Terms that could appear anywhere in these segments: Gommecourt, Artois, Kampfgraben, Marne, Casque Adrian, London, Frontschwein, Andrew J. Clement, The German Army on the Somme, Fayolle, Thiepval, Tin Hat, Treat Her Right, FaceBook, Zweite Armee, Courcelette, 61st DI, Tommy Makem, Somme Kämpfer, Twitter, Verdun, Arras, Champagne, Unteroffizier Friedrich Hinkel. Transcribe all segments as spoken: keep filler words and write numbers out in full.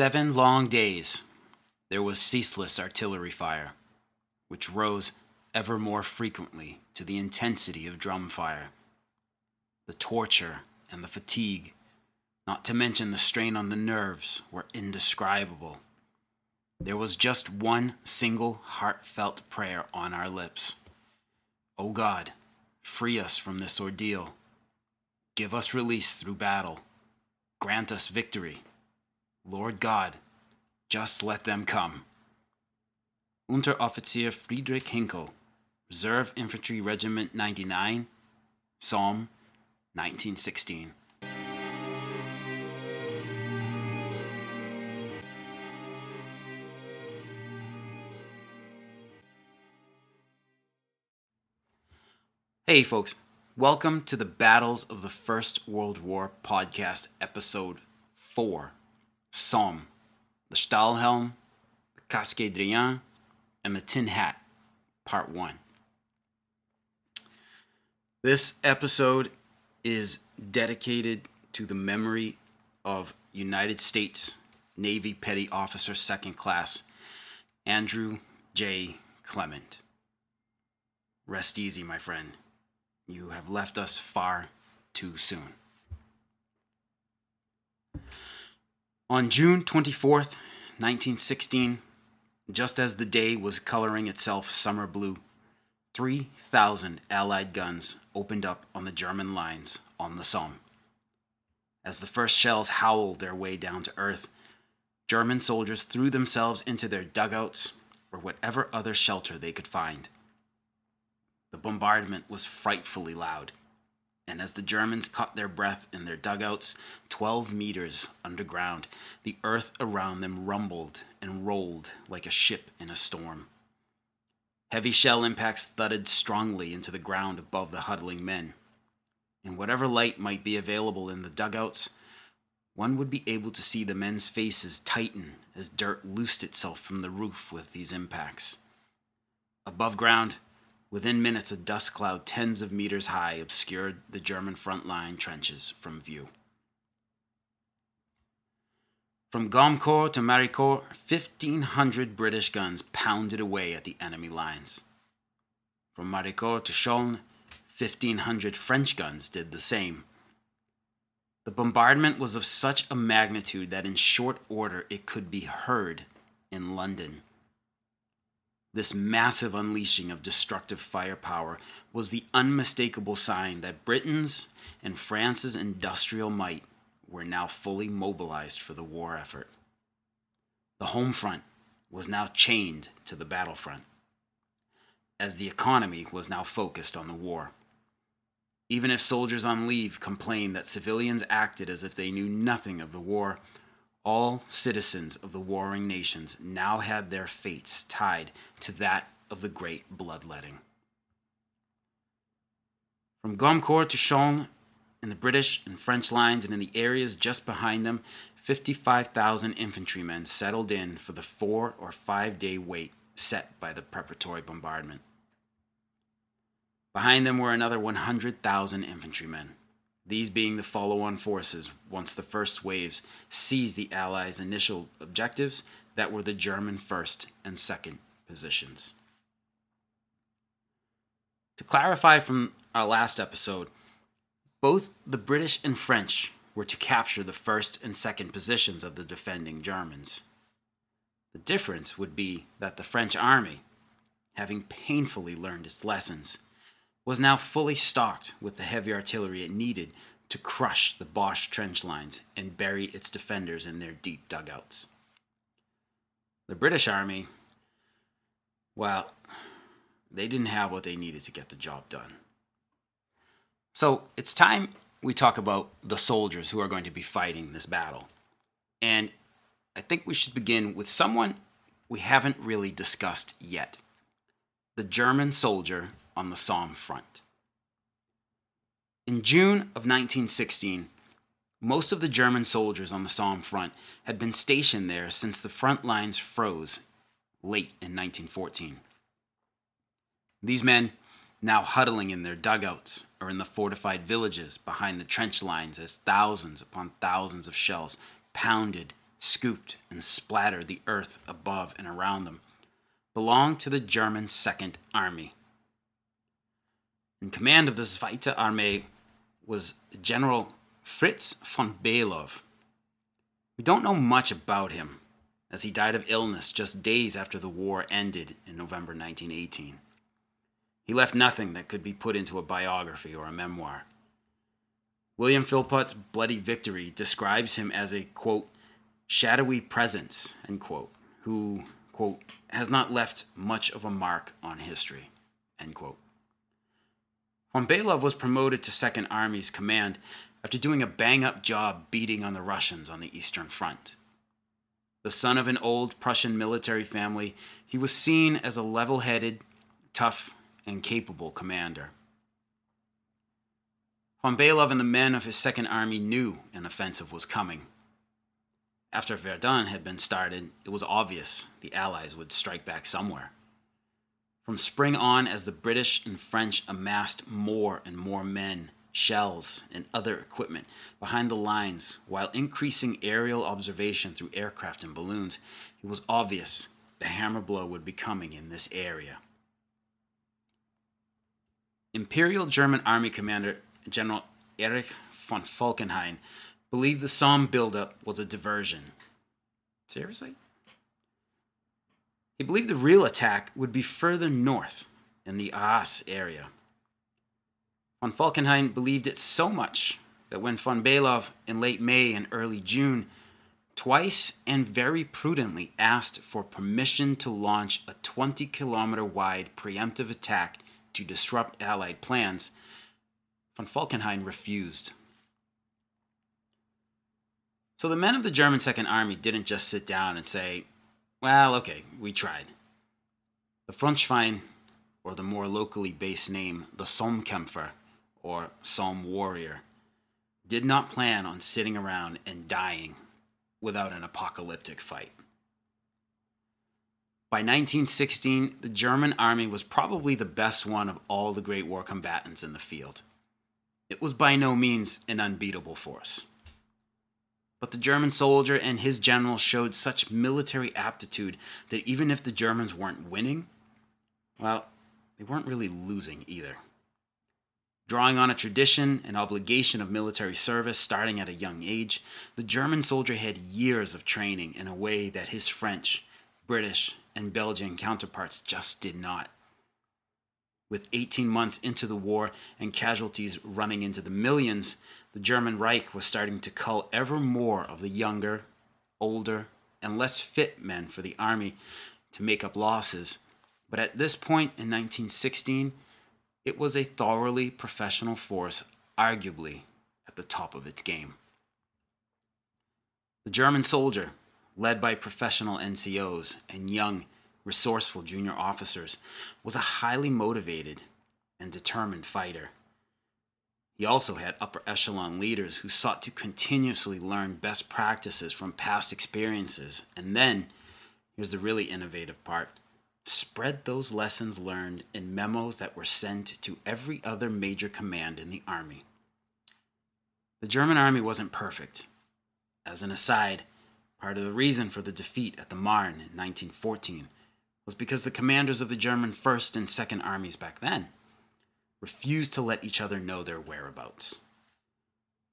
Seven long days there was ceaseless artillery fire, which rose ever more frequently to the intensity of drum fire. The torture and the fatigue, not to mention the strain on the nerves, were indescribable. There was just one single heartfelt prayer on our lips. O God, free us from this ordeal. Give us release through battle. Grant us victory. Lord God, just let them come. Unteroffizier Friedrich Hinkel, Reserve Infantry Regiment ninety-nine, Somme, nineteen sixteen. Hey folks, welcome to the Battles of the First World War Podcast, Episode four, Somme, the Stahlhelm, the Casque Adrian, and the Tin Hat, Part one. This episode is dedicated to the memory of United States Navy Petty Officer Second Class, Andrew J. Clement. Rest easy, my friend. You have left us far too soon. On June twenty-fourth, nineteen sixteen, just as the day was coloring itself summer blue, three thousand Allied guns opened up on the German lines on the Somme. As the first shells howled their way down to earth, German soldiers threw themselves into their dugouts or whatever other shelter they could find. The bombardment was frightfully loud, and as the Germans caught their breath in their dugouts, twelve meters underground, the earth around them rumbled and rolled like a ship in a storm. Heavy shell impacts thudded strongly into the ground above the huddling men. In whatever light might be available in the dugouts, one would be able to see the men's faces tighten as dirt loosed itself from the roof with these impacts. Above ground, within minutes, a dust cloud tens of meters high obscured the German front-line trenches from view. From Gommecourt to Maricourt, fifteen hundred British guns pounded away at the enemy lines. From Maricourt to Chaulnes, fifteen hundred French guns did the same. The bombardment was of such a magnitude that in short order it could be heard in London. This massive unleashing of destructive firepower was the unmistakable sign that Britain's and France's industrial might were now fully mobilized for the war effort. The home front was now chained to the battlefront, as the economy was now focused on the war. Even if soldiers on leave complained that civilians acted as if they knew nothing of the war, all citizens of the warring nations now had their fates tied to that of the great bloodletting. From Gommecourt to Chaulnes, in the British and French lines and in the areas just behind them, fifty-five thousand infantrymen settled in for the four- or five-day wait set by the preparatory bombardment. Behind them were another one hundred thousand infantrymen, these being the follow-on forces once the first waves seized the Allies' initial objectives that were the German first and second positions. To clarify from our last episode, both the British and French were to capture the first and second positions of the defending Germans. The difference would be that the French army, having painfully learned its lessons, was now fully stocked with the heavy artillery it needed to crush the Boche trench lines and bury its defenders in their deep dugouts. The British Army, well, they didn't have what they needed to get the job done. So it's time we talk about the soldiers who are going to be fighting this battle. And I think we should begin with someone we haven't really discussed yet: the German soldier on the Somme front. In June of nineteen sixteen, most of the German soldiers on the Somme front had been stationed there since the front lines froze late in nineteen fourteen. These men, now huddling in their dugouts or in the fortified villages behind the trench lines as thousands upon thousands of shells pounded scooped and splattered the earth above and around them, belonged to the German Second Army. In command of the Zweite Armee was General Fritz von Below. We don't know much about him, as he died of illness just days after the war ended in November nineteen eighteen. He left nothing that could be put into a biography or a memoir. William Philpott's Bloody Victory describes him as a, quote, shadowy presence, end quote, who, quote, has not left much of a mark on history, end quote. Von Below was promoted to Second Army's command after doing a bang-up job beating on the Russians on the Eastern Front. The son of an old Prussian military family, he was seen as a level-headed, tough, and capable commander. Von Below and the men of his Second Army knew an offensive was coming. After Verdun had been started, it was obvious the Allies would strike back somewhere. From spring on, as the British and French amassed more and more men, shells, and other equipment behind the lines, while increasing aerial observation through aircraft and balloons, it was obvious the hammer blow would be coming in this area. Imperial German Army Commander General Erich von Falkenhayn believed the Somme buildup was a diversion. Seriously? He believed the real attack would be further north in the Arras area. Von Falkenhayn believed it so much that when von Below in late May and early June twice and very prudently asked for permission to launch a twenty kilometer wide preemptive attack to disrupt Allied plans, von Falkenhayn refused. So the men of the German Second Army didn't just sit down and say, well, okay, we tried. The Frontschwein, or the more locally based name, the Somme Kämpfer, or Somme Warrior, did not plan on sitting around and dying without an apocalyptic fight. By nineteen sixteen, the German army was probably the best one of all the Great War combatants in the field. It was by no means an unbeatable force. But the German soldier and his general showed such military aptitude that even if the Germans weren't winning, well, they weren't really losing either. Drawing on a tradition and obligation of military service starting at a young age, the German soldier had years of training in a way that his French, British, and Belgian counterparts just did not. With eighteen months into the war and casualties running into the millions, the German Reich was starting to cull ever more of the younger, older, and less fit men for the army to make up losses. But at this point in nineteen sixteen, it was a thoroughly professional force, arguably at the top of its game. The German soldier, led by professional N C Os and young, resourceful junior officers, was a highly motivated and determined fighter. He also had upper echelon leaders who sought to continuously learn best practices from past experiences, and then, here's the really innovative part, spread those lessons learned in memos that were sent to every other major command in the army. The German army wasn't perfect. As an aside, part of the reason for the defeat at the Marne in nineteen fourteen was because the commanders of the German First and Second Armies back then refused to let each other know their whereabouts.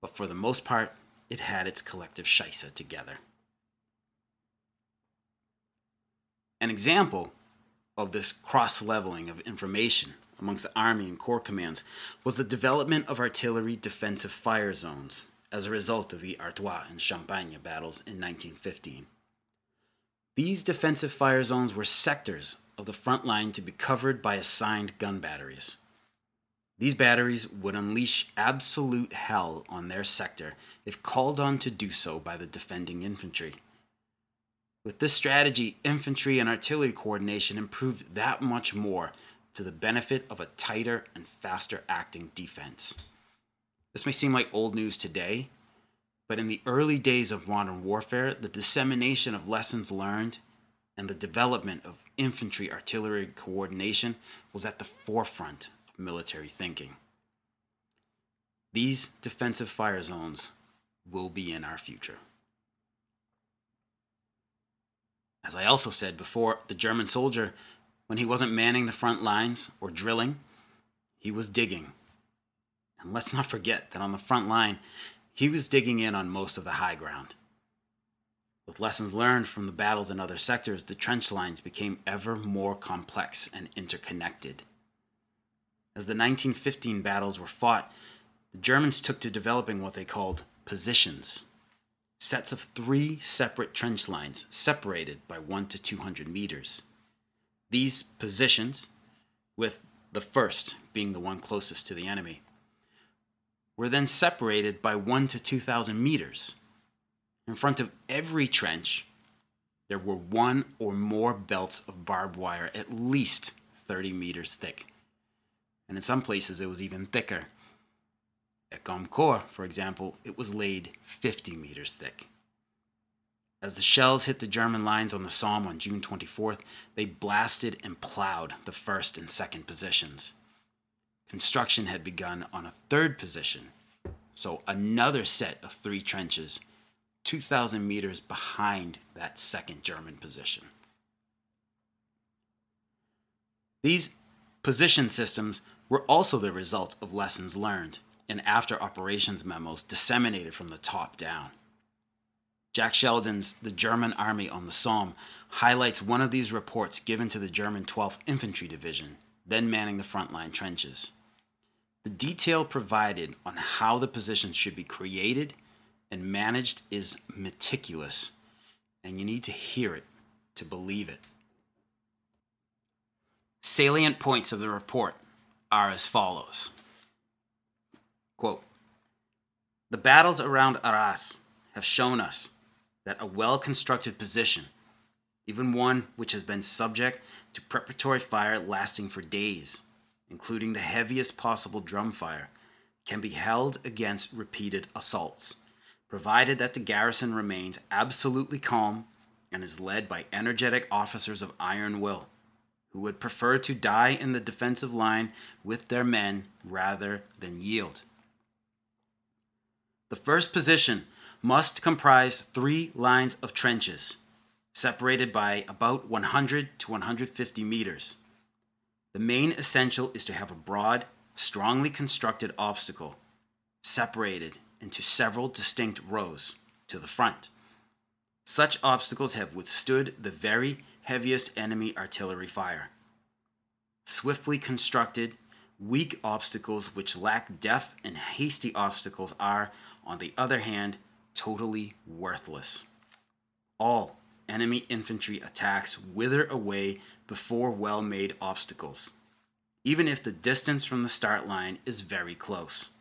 But for the most part, it had its collective scheisse together. An example of this cross-leveling of information amongst the Army and Corps commands was the development of artillery defensive fire zones as a result of the Artois and Champagne battles in nineteen fifteen. These defensive fire zones were sectors of the front line to be covered by assigned gun batteries. These batteries would unleash absolute hell on their sector if called on to do so by the defending infantry. With this strategy, infantry and artillery coordination improved that much more to the benefit of a tighter and faster acting defense. This may seem like old news today, but in the early days of modern warfare, the dissemination of lessons learned and the development of infantry-artillery coordination was at the forefront of military thinking. These defensive fire zones will be in our future. As I also said before, the German soldier, when he wasn't manning the front lines or drilling, he was digging. And let's not forget that on the front line, he was digging in on most of the high ground. With lessons learned from the battles in other sectors, the trench lines became ever more complex and interconnected. As the nineteen fifteen battles were fought, the Germans took to developing what they called positions, sets of three separate trench lines separated by one to two hundred meters. These positions, with the first being the one closest to the enemy, were then separated by one to two thousand meters. In front of every trench, there were one or more belts of barbed wire at least thirty meters thick. And in some places, it was even thicker. At Gommecourt, for example, it was laid fifty meters thick. As the shells hit the German lines on the Somme on June twenty-fourth, they blasted and plowed the first and second positions. Construction had begun on a third position, so another set of three trenches, two thousand meters behind that second German position. These position systems were also the result of lessons learned and after operations memos disseminated from the top down. Jack Sheldon's The German Army on the Somme highlights one of these reports given to the German twelfth Infantry Division, then manning the frontline trenches. The detail provided on how the positions should be created and managed is meticulous, and you need to hear it to believe it. Salient points of the report are as follows. Quote, "The battles around Arras have shown us that a well-constructed position, even one which has been subject to preparatory fire lasting for days, including the heaviest possible drum fire, can be held against repeated assaults, provided that the garrison remains absolutely calm and is led by energetic officers of iron will, who would prefer to die in the defensive line with their men rather than yield. The first position must comprise three lines of trenches, separated by about one hundred to one hundred fifty meters. The main essential is to have a broad, strongly constructed obstacle, separated into several distinct rows to the front. Such obstacles have withstood the very heaviest enemy artillery fire. Swiftly constructed, weak obstacles which lack depth and hasty obstacles are, on the other hand, totally worthless. All enemy infantry attacks wither away before well-made obstacles, even if the distance from the start line is very close.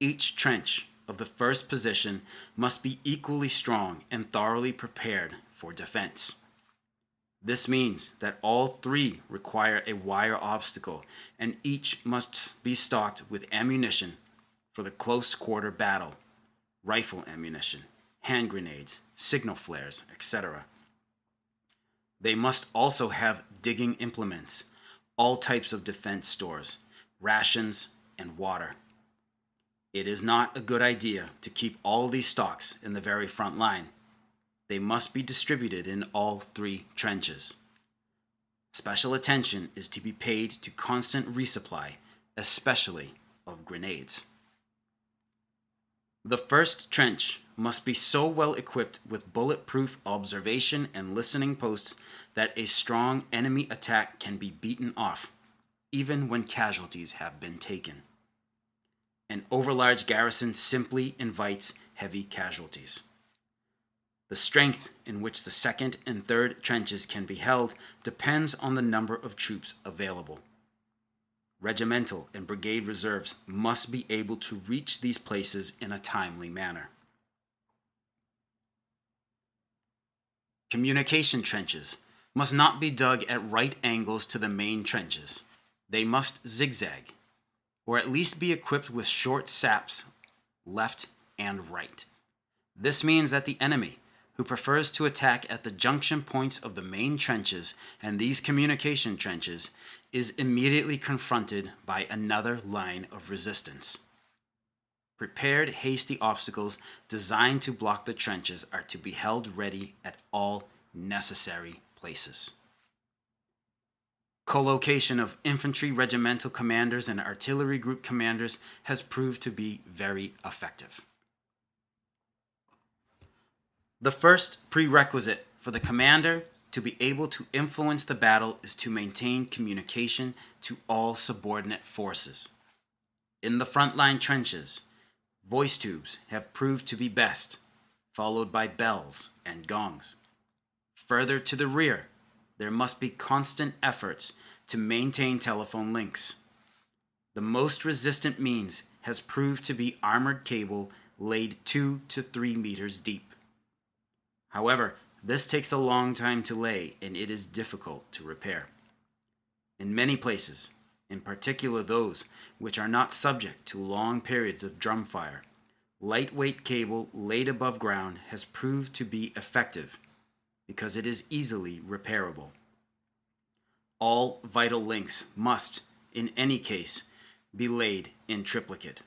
Each trench of the first position must be equally strong and thoroughly prepared for defense. This means that all three require a wire obstacle, and each must be stocked with ammunition for the close quarter battle, rifle ammunition, hand grenades, signal flares, et cetera. They must also have digging implements, all types of defense stores, rations, and water. It is not a good idea to keep all these stocks in the very front line. They must be distributed in all three trenches. Special attention is to be paid to constant resupply, especially of grenades. The first trench must be so well equipped with bulletproof observation and listening posts that a strong enemy attack can be beaten off, even when casualties have been taken. An overlarge garrison simply invites heavy casualties. The strength in which the second and third trenches can be held depends on the number of troops available. Regimental and brigade reserves must be able to reach these places in a timely manner. Communication trenches must not be dug at right angles to the main trenches. They must zigzag, or at least be equipped with short saps, left and right. This means that the enemy, who prefers to attack at the junction points of the main trenches and these communication trenches, is immediately confronted by another line of resistance. Prepared, hasty obstacles designed to block the trenches are to be held ready at all necessary places. Collocation of infantry regimental commanders and artillery group commanders has proved to be very effective. The first prerequisite for the commander to be able to influence the battle is to maintain communication to all subordinate forces. In the frontline trenches, voice tubes have proved to be best, followed by bells and gongs. Further to the rear, there must be constant efforts to maintain telephone links. The most resistant means has proved to be armored cable laid two to three meters deep. However, this takes a long time to lay and it is difficult to repair. In many places, in particular those which are not subject to long periods of drum fire, lightweight cable laid above ground has proved to be effective, because it is easily repairable. All vital links must, in any case, be laid in triplicate.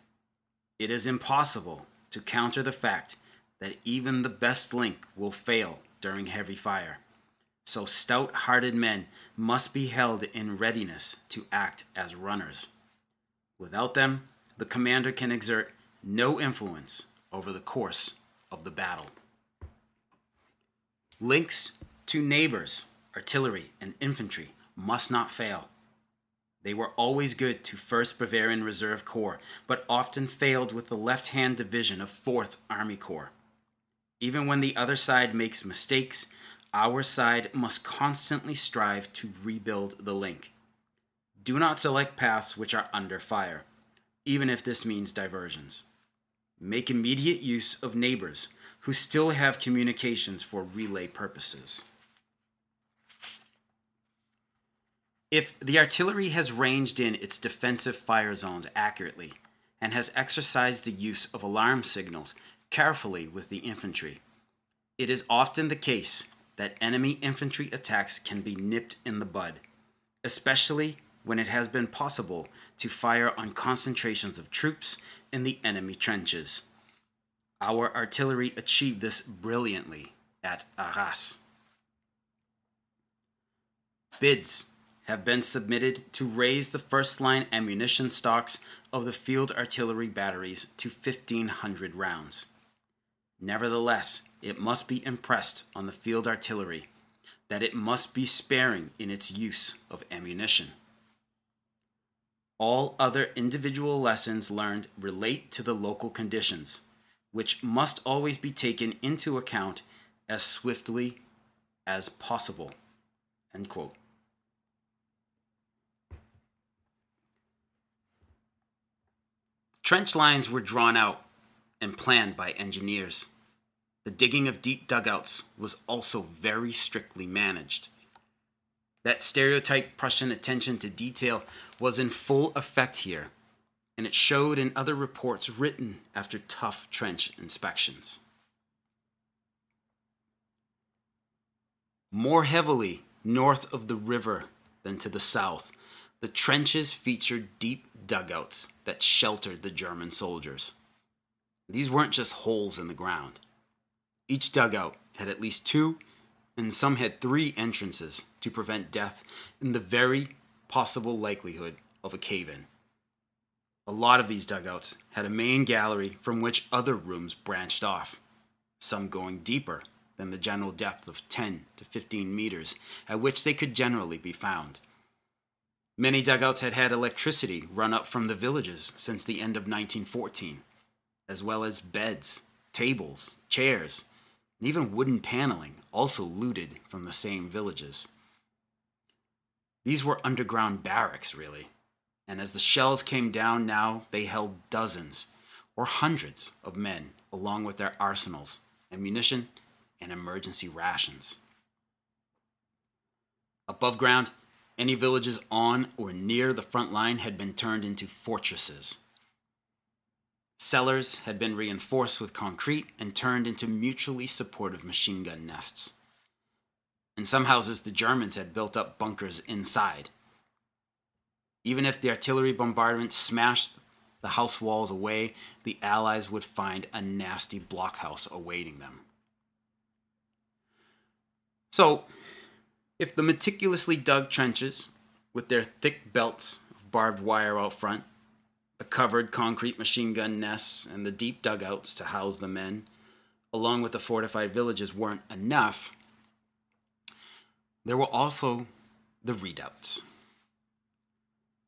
It is impossible to counter the fact that even the best link will fail during heavy fire, so stout-hearted men must be held in readiness to act as runners. Without them, the commander can exert no influence over the course of the battle. Links to neighbors, artillery, and infantry must not fail. They were always good to first Bavarian Reserve Corps, but often failed with the left-hand division of fourth Army Corps. Even when the other side makes mistakes, our side must constantly strive to rebuild the link. Do not select paths which are under fire, even if this means diversions. Make immediate use of neighbors who still have communications for relay purposes. If the artillery has ranged in its defensive fire zones accurately and has exercised the use of alarm signals carefully with the infantry, it is often the case that enemy infantry attacks can be nipped in the bud, especially when it has been possible to fire on concentrations of troops in the enemy trenches. Our artillery achieved this brilliantly at Arras. Bids have been submitted to raise the first-line ammunition stocks of the field artillery batteries to fifteen hundred rounds. Nevertheless, it must be impressed on the field artillery that it must be sparing in its use of ammunition. All other individual lessons learned relate to the local conditions, which must always be taken into account as swiftly as possible." End quote. Trench lines were drawn out and planned by engineers. The digging of deep dugouts was also very strictly managed. That stereotyped Prussian attention to detail was in full effect here, and it showed in other reports written after tough trench inspections. More heavily north of the river than to the south, the trenches featured deep dugouts that sheltered the German soldiers. These weren't just holes in the ground. Each dugout had at least two, and some had three entrances to prevent death in the very possible likelihood of a cave-in. A lot of these dugouts had a main gallery from which other rooms branched off, some going deeper than the general depth of ten to fifteen meters at which they could generally be found. Many dugouts had had electricity run up from the villages since the end of nineteen fourteen, as well as beds, tables, chairs, and even wooden paneling also looted from the same villages. These were underground barracks, really. And as the shells came down now, they held dozens or hundreds of men, along with their arsenals, ammunition, and emergency rations. Above ground, any villages on or near the front line had been turned into fortresses. Cellars had been reinforced with concrete and turned into mutually supportive machine gun nests. In some houses, the Germans had built up bunkers inside. Even if the artillery bombardment smashed the house walls away, the Allies would find a nasty blockhouse awaiting them. So, if the meticulously dug trenches, with their thick belts of barbed wire out front, the covered concrete machine gun nests, and the deep dugouts to house the men, along with the fortified villages, weren't enough, there were also the redoubts.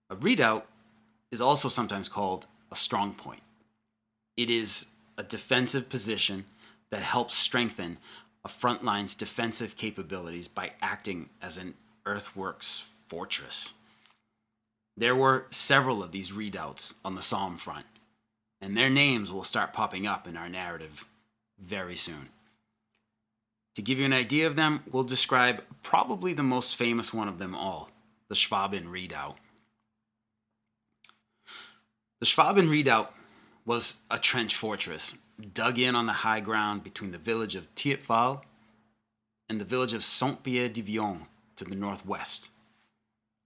A redoubt is also sometimes called a strong point. It is a defensive position that helps strengthen a front line's defensive capabilities by acting as an earthworks fortress. There were several of these redoubts on the Somme front, and their names will start popping up in our narrative very soon. To give you an idea of them, we'll describe probably the most famous one of them all, the Schwaben Redoubt. The Schwaben Redoubt was a trench fortress dug in on the high ground between the village of Thiepval and the village of Saint-Pierre-Divion to the northwest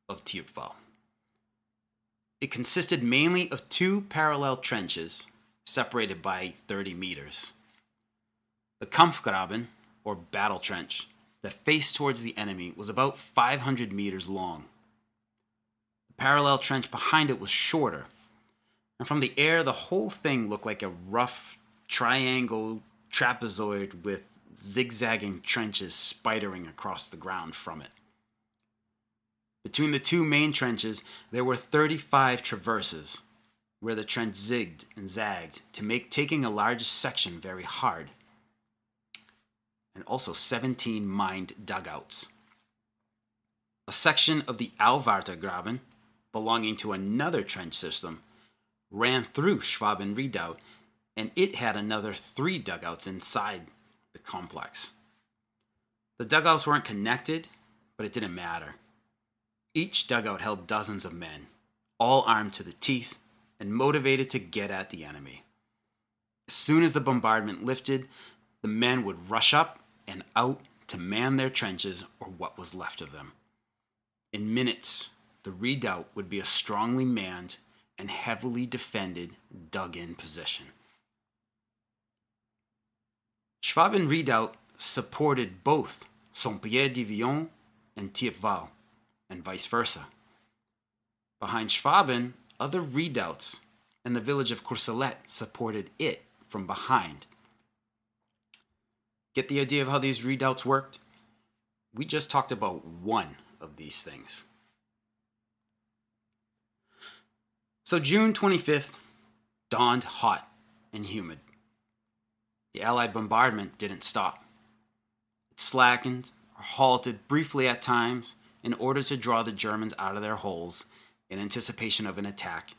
of Thiepval. It consisted mainly of two parallel trenches separated by thirty meters. The Kampfgraben, or battle trench, that faced towards the enemy was about five hundred meters long. The parallel trench behind it was shorter, and from the air the whole thing looked like a rough triangle trapezoid with zigzagging trenches spidering across the ground from it. Between the two main trenches, there were thirty-five traverses, where the trench zigged and zagged to make taking a large section very hard, and also seventeen mined dugouts. A section of the Alvarte Graben, belonging to another trench system, ran through Schwaben Redoubt, and it had another three dugouts inside the complex. The dugouts weren't connected, but it didn't matter. Each dugout held dozens of men, all armed to the teeth and motivated to get at the enemy. As soon as the bombardment lifted, the men would rush up and out to man their trenches or what was left of them. In minutes, the redoubt would be a strongly manned and heavily defended dug-in position. Schwaben Redoubt supported both Saint-Pierre-Divion and Thiepval, and vice versa. Behind Schwaben, other redoubts and the village of Courcelette supported it from behind. Get the idea of how these redoubts worked? We just talked about one of these things. So June twenty-fifth dawned hot and humid. The Allied bombardment didn't stop. It slackened or halted briefly at times in order to draw the Germans out of their holes in anticipation of an attack,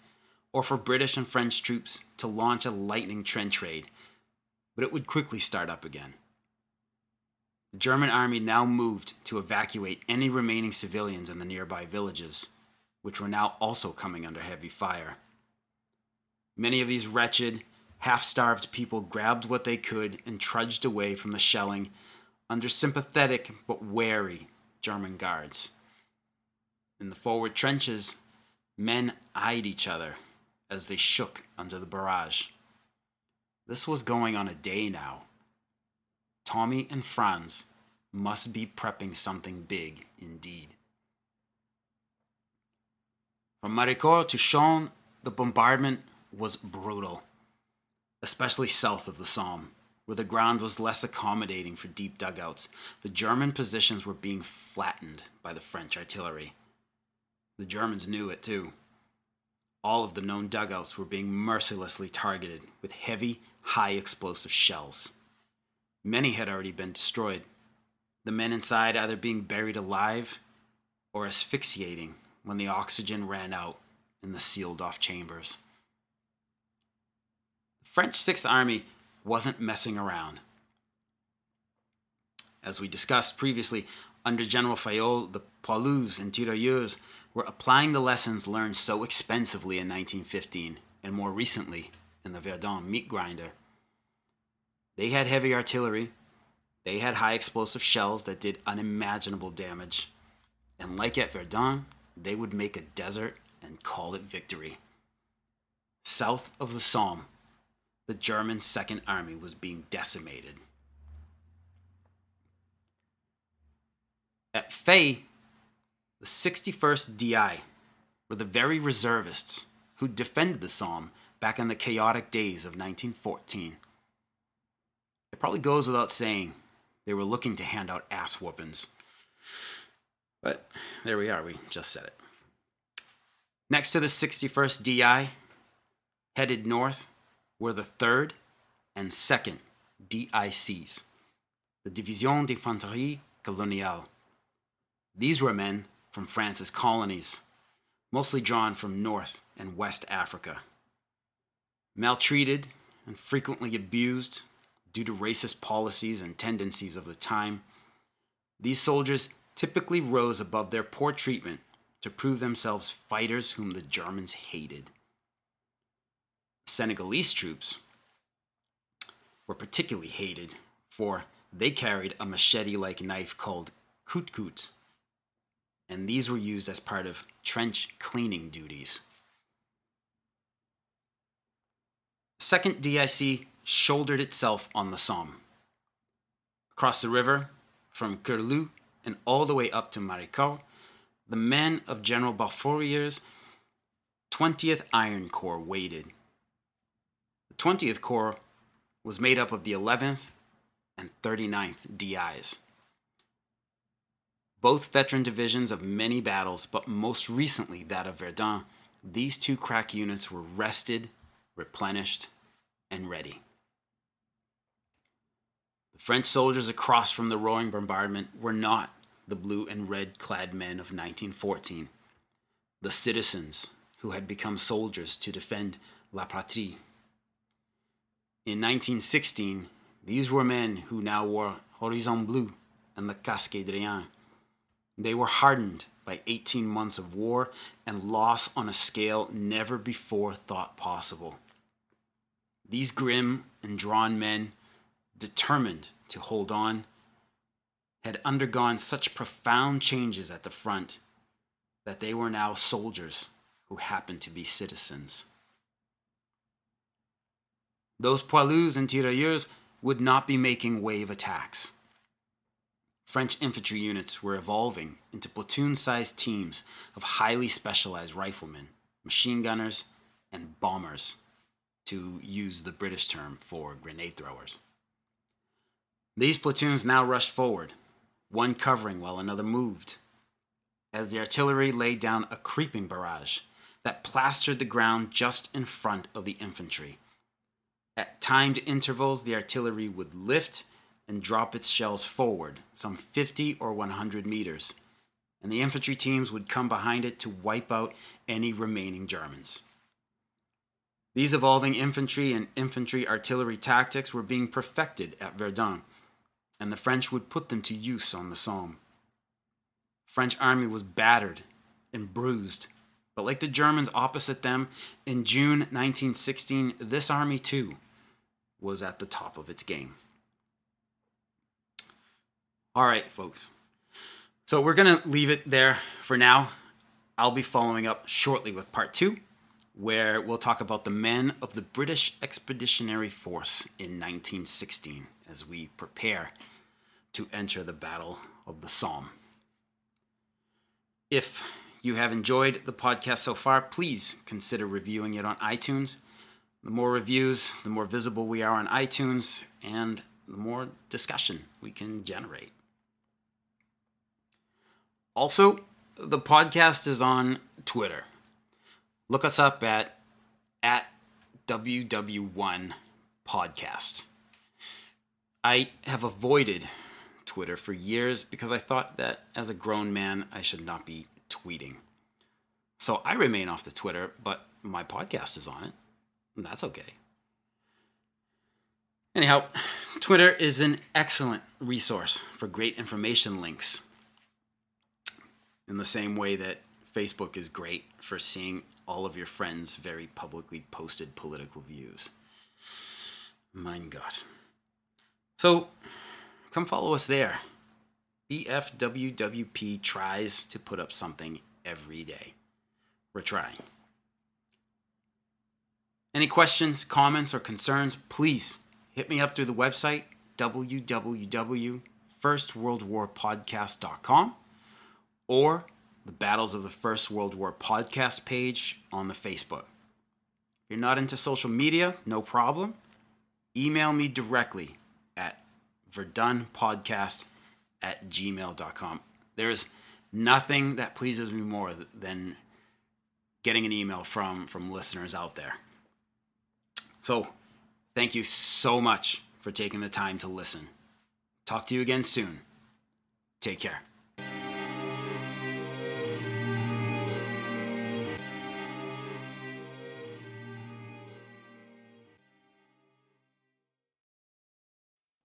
or for British and French troops to launch a lightning trench raid, but it would quickly start up again. The German army now moved to evacuate any remaining civilians in the nearby villages, which were now also coming under heavy fire. Many of these wretched, half-starved people grabbed what they could and trudged away from the shelling under sympathetic but wary German guards. In the forward trenches, men eyed each other as they shook under the barrage. This was going on a day now. Tommy and Franz must be prepping something big indeed. From Maricourt to Chaulnes, the bombardment was brutal, especially south of the Somme, where the ground was less accommodating for deep dugouts. The German positions were being flattened by the French artillery. The Germans knew it too. All of the known dugouts were being mercilessly targeted with heavy, high explosive shells. Many had already been destroyed, the men inside either being buried alive or asphyxiating when the oxygen ran out in the sealed-off chambers. French Sixth Army wasn't messing around. As we discussed previously, under General Fayolle, the Poilus and Tirailleurs were applying the lessons learned so expensively in nineteen fifteen, and more recently in the Verdun meat grinder. They had heavy artillery, they had high explosive shells that did unimaginable damage, and like at Verdun, they would make a desert and call it victory. South of the Somme, the German Second Army was being decimated. At Fay, the sixty-first D I were the very reservists who defended the Somme back in the chaotic days of nineteen fourteen. It probably goes without saying they were looking to hand out ass whoopings. But there we are, we just said it. Next to the sixty-first D I, headed north, were the third and second D I Cs, the Division d'Infanterie Coloniale. These were men from France's colonies, mostly drawn from North and West Africa. Maltreated and frequently abused due to racist policies and tendencies of the time, these soldiers typically rose above their poor treatment to prove themselves fighters whom the Germans hated. Senegalese troops were particularly hated, for they carried a machete-like knife called koot-koot, and these were used as part of trench cleaning duties. Second D I C shouldered itself on the Somme, across the river from Courcelette and all the way up to Maricourt. The men of General Balfourier's twentieth Iron Corps waited. The twentieth Corps was made up of the eleventh and thirty-ninth D Is. Both veteran divisions of many battles, but most recently that of Verdun, these two crack units were rested, replenished, and ready. The French soldiers across from the roaring bombardment were not the blue and red clad men of nineteen fourteen, the citizens who had become soldiers to defend la patrie. In nineteen sixteen, these were men who now wore Horizon Bleu and the Casque Adrian. They were hardened by eighteen months of war and loss on a scale never before thought possible. These grim and drawn men, determined to hold on, had undergone such profound changes at the front that they were now soldiers who happened to be citizens. Those Poilus and Tirailleurs would not be making wave attacks. French infantry units were evolving into platoon-sized teams of highly specialized riflemen, machine gunners, and bombers, to use the British term for grenade throwers. These platoons now rushed forward, one covering while another moved, as the artillery laid down a creeping barrage that plastered the ground just in front of the infantry. At timed intervals, the artillery would lift and drop its shells forward, some fifty or one hundred meters, and the infantry teams would come behind it to wipe out any remaining Germans. These evolving infantry and infantry artillery tactics were being perfected at Verdun, and the French would put them to use on the Somme. The French army was battered and bruised, but like the Germans opposite them, in June nineteen sixteen, this army too was at the top of its game. All right, folks. So we're going to leave it there for now. I'll be following up shortly with part two, where we'll talk about the men of the British Expeditionary Force in nineteen sixteen as we prepare to enter the Battle of the Somme. If you have enjoyed the podcast so far, please consider reviewing it on iTunes. The more reviews, the more visible we are on iTunes, and the more discussion we can generate. Also, the podcast is on Twitter. Look us up at, at W W one podcast. I have avoided Twitter for years because I thought that as a grown man, I should not be tweeting. So I remain off the Twitter, but my podcast is on it, and that's okay. Anyhow, Twitter is an excellent resource for great information links, in the same way that Facebook is great for seeing all of your friends' very publicly posted political views. Mein Gott. So come follow us there. B F W W P tries to put up something every day. We're trying. Any questions, comments, or concerns, please hit me up through the website, w w w dot first world war podcast dot com, or the Battles of the First World War podcast page on the Facebook. If you're not into social media, no problem. Email me directly at verdunpodcast at gmail dot com. There is nothing that pleases me more than getting an email from, from listeners out there. So, thank you so much for taking the time to listen. Talk to you again soon. Take care.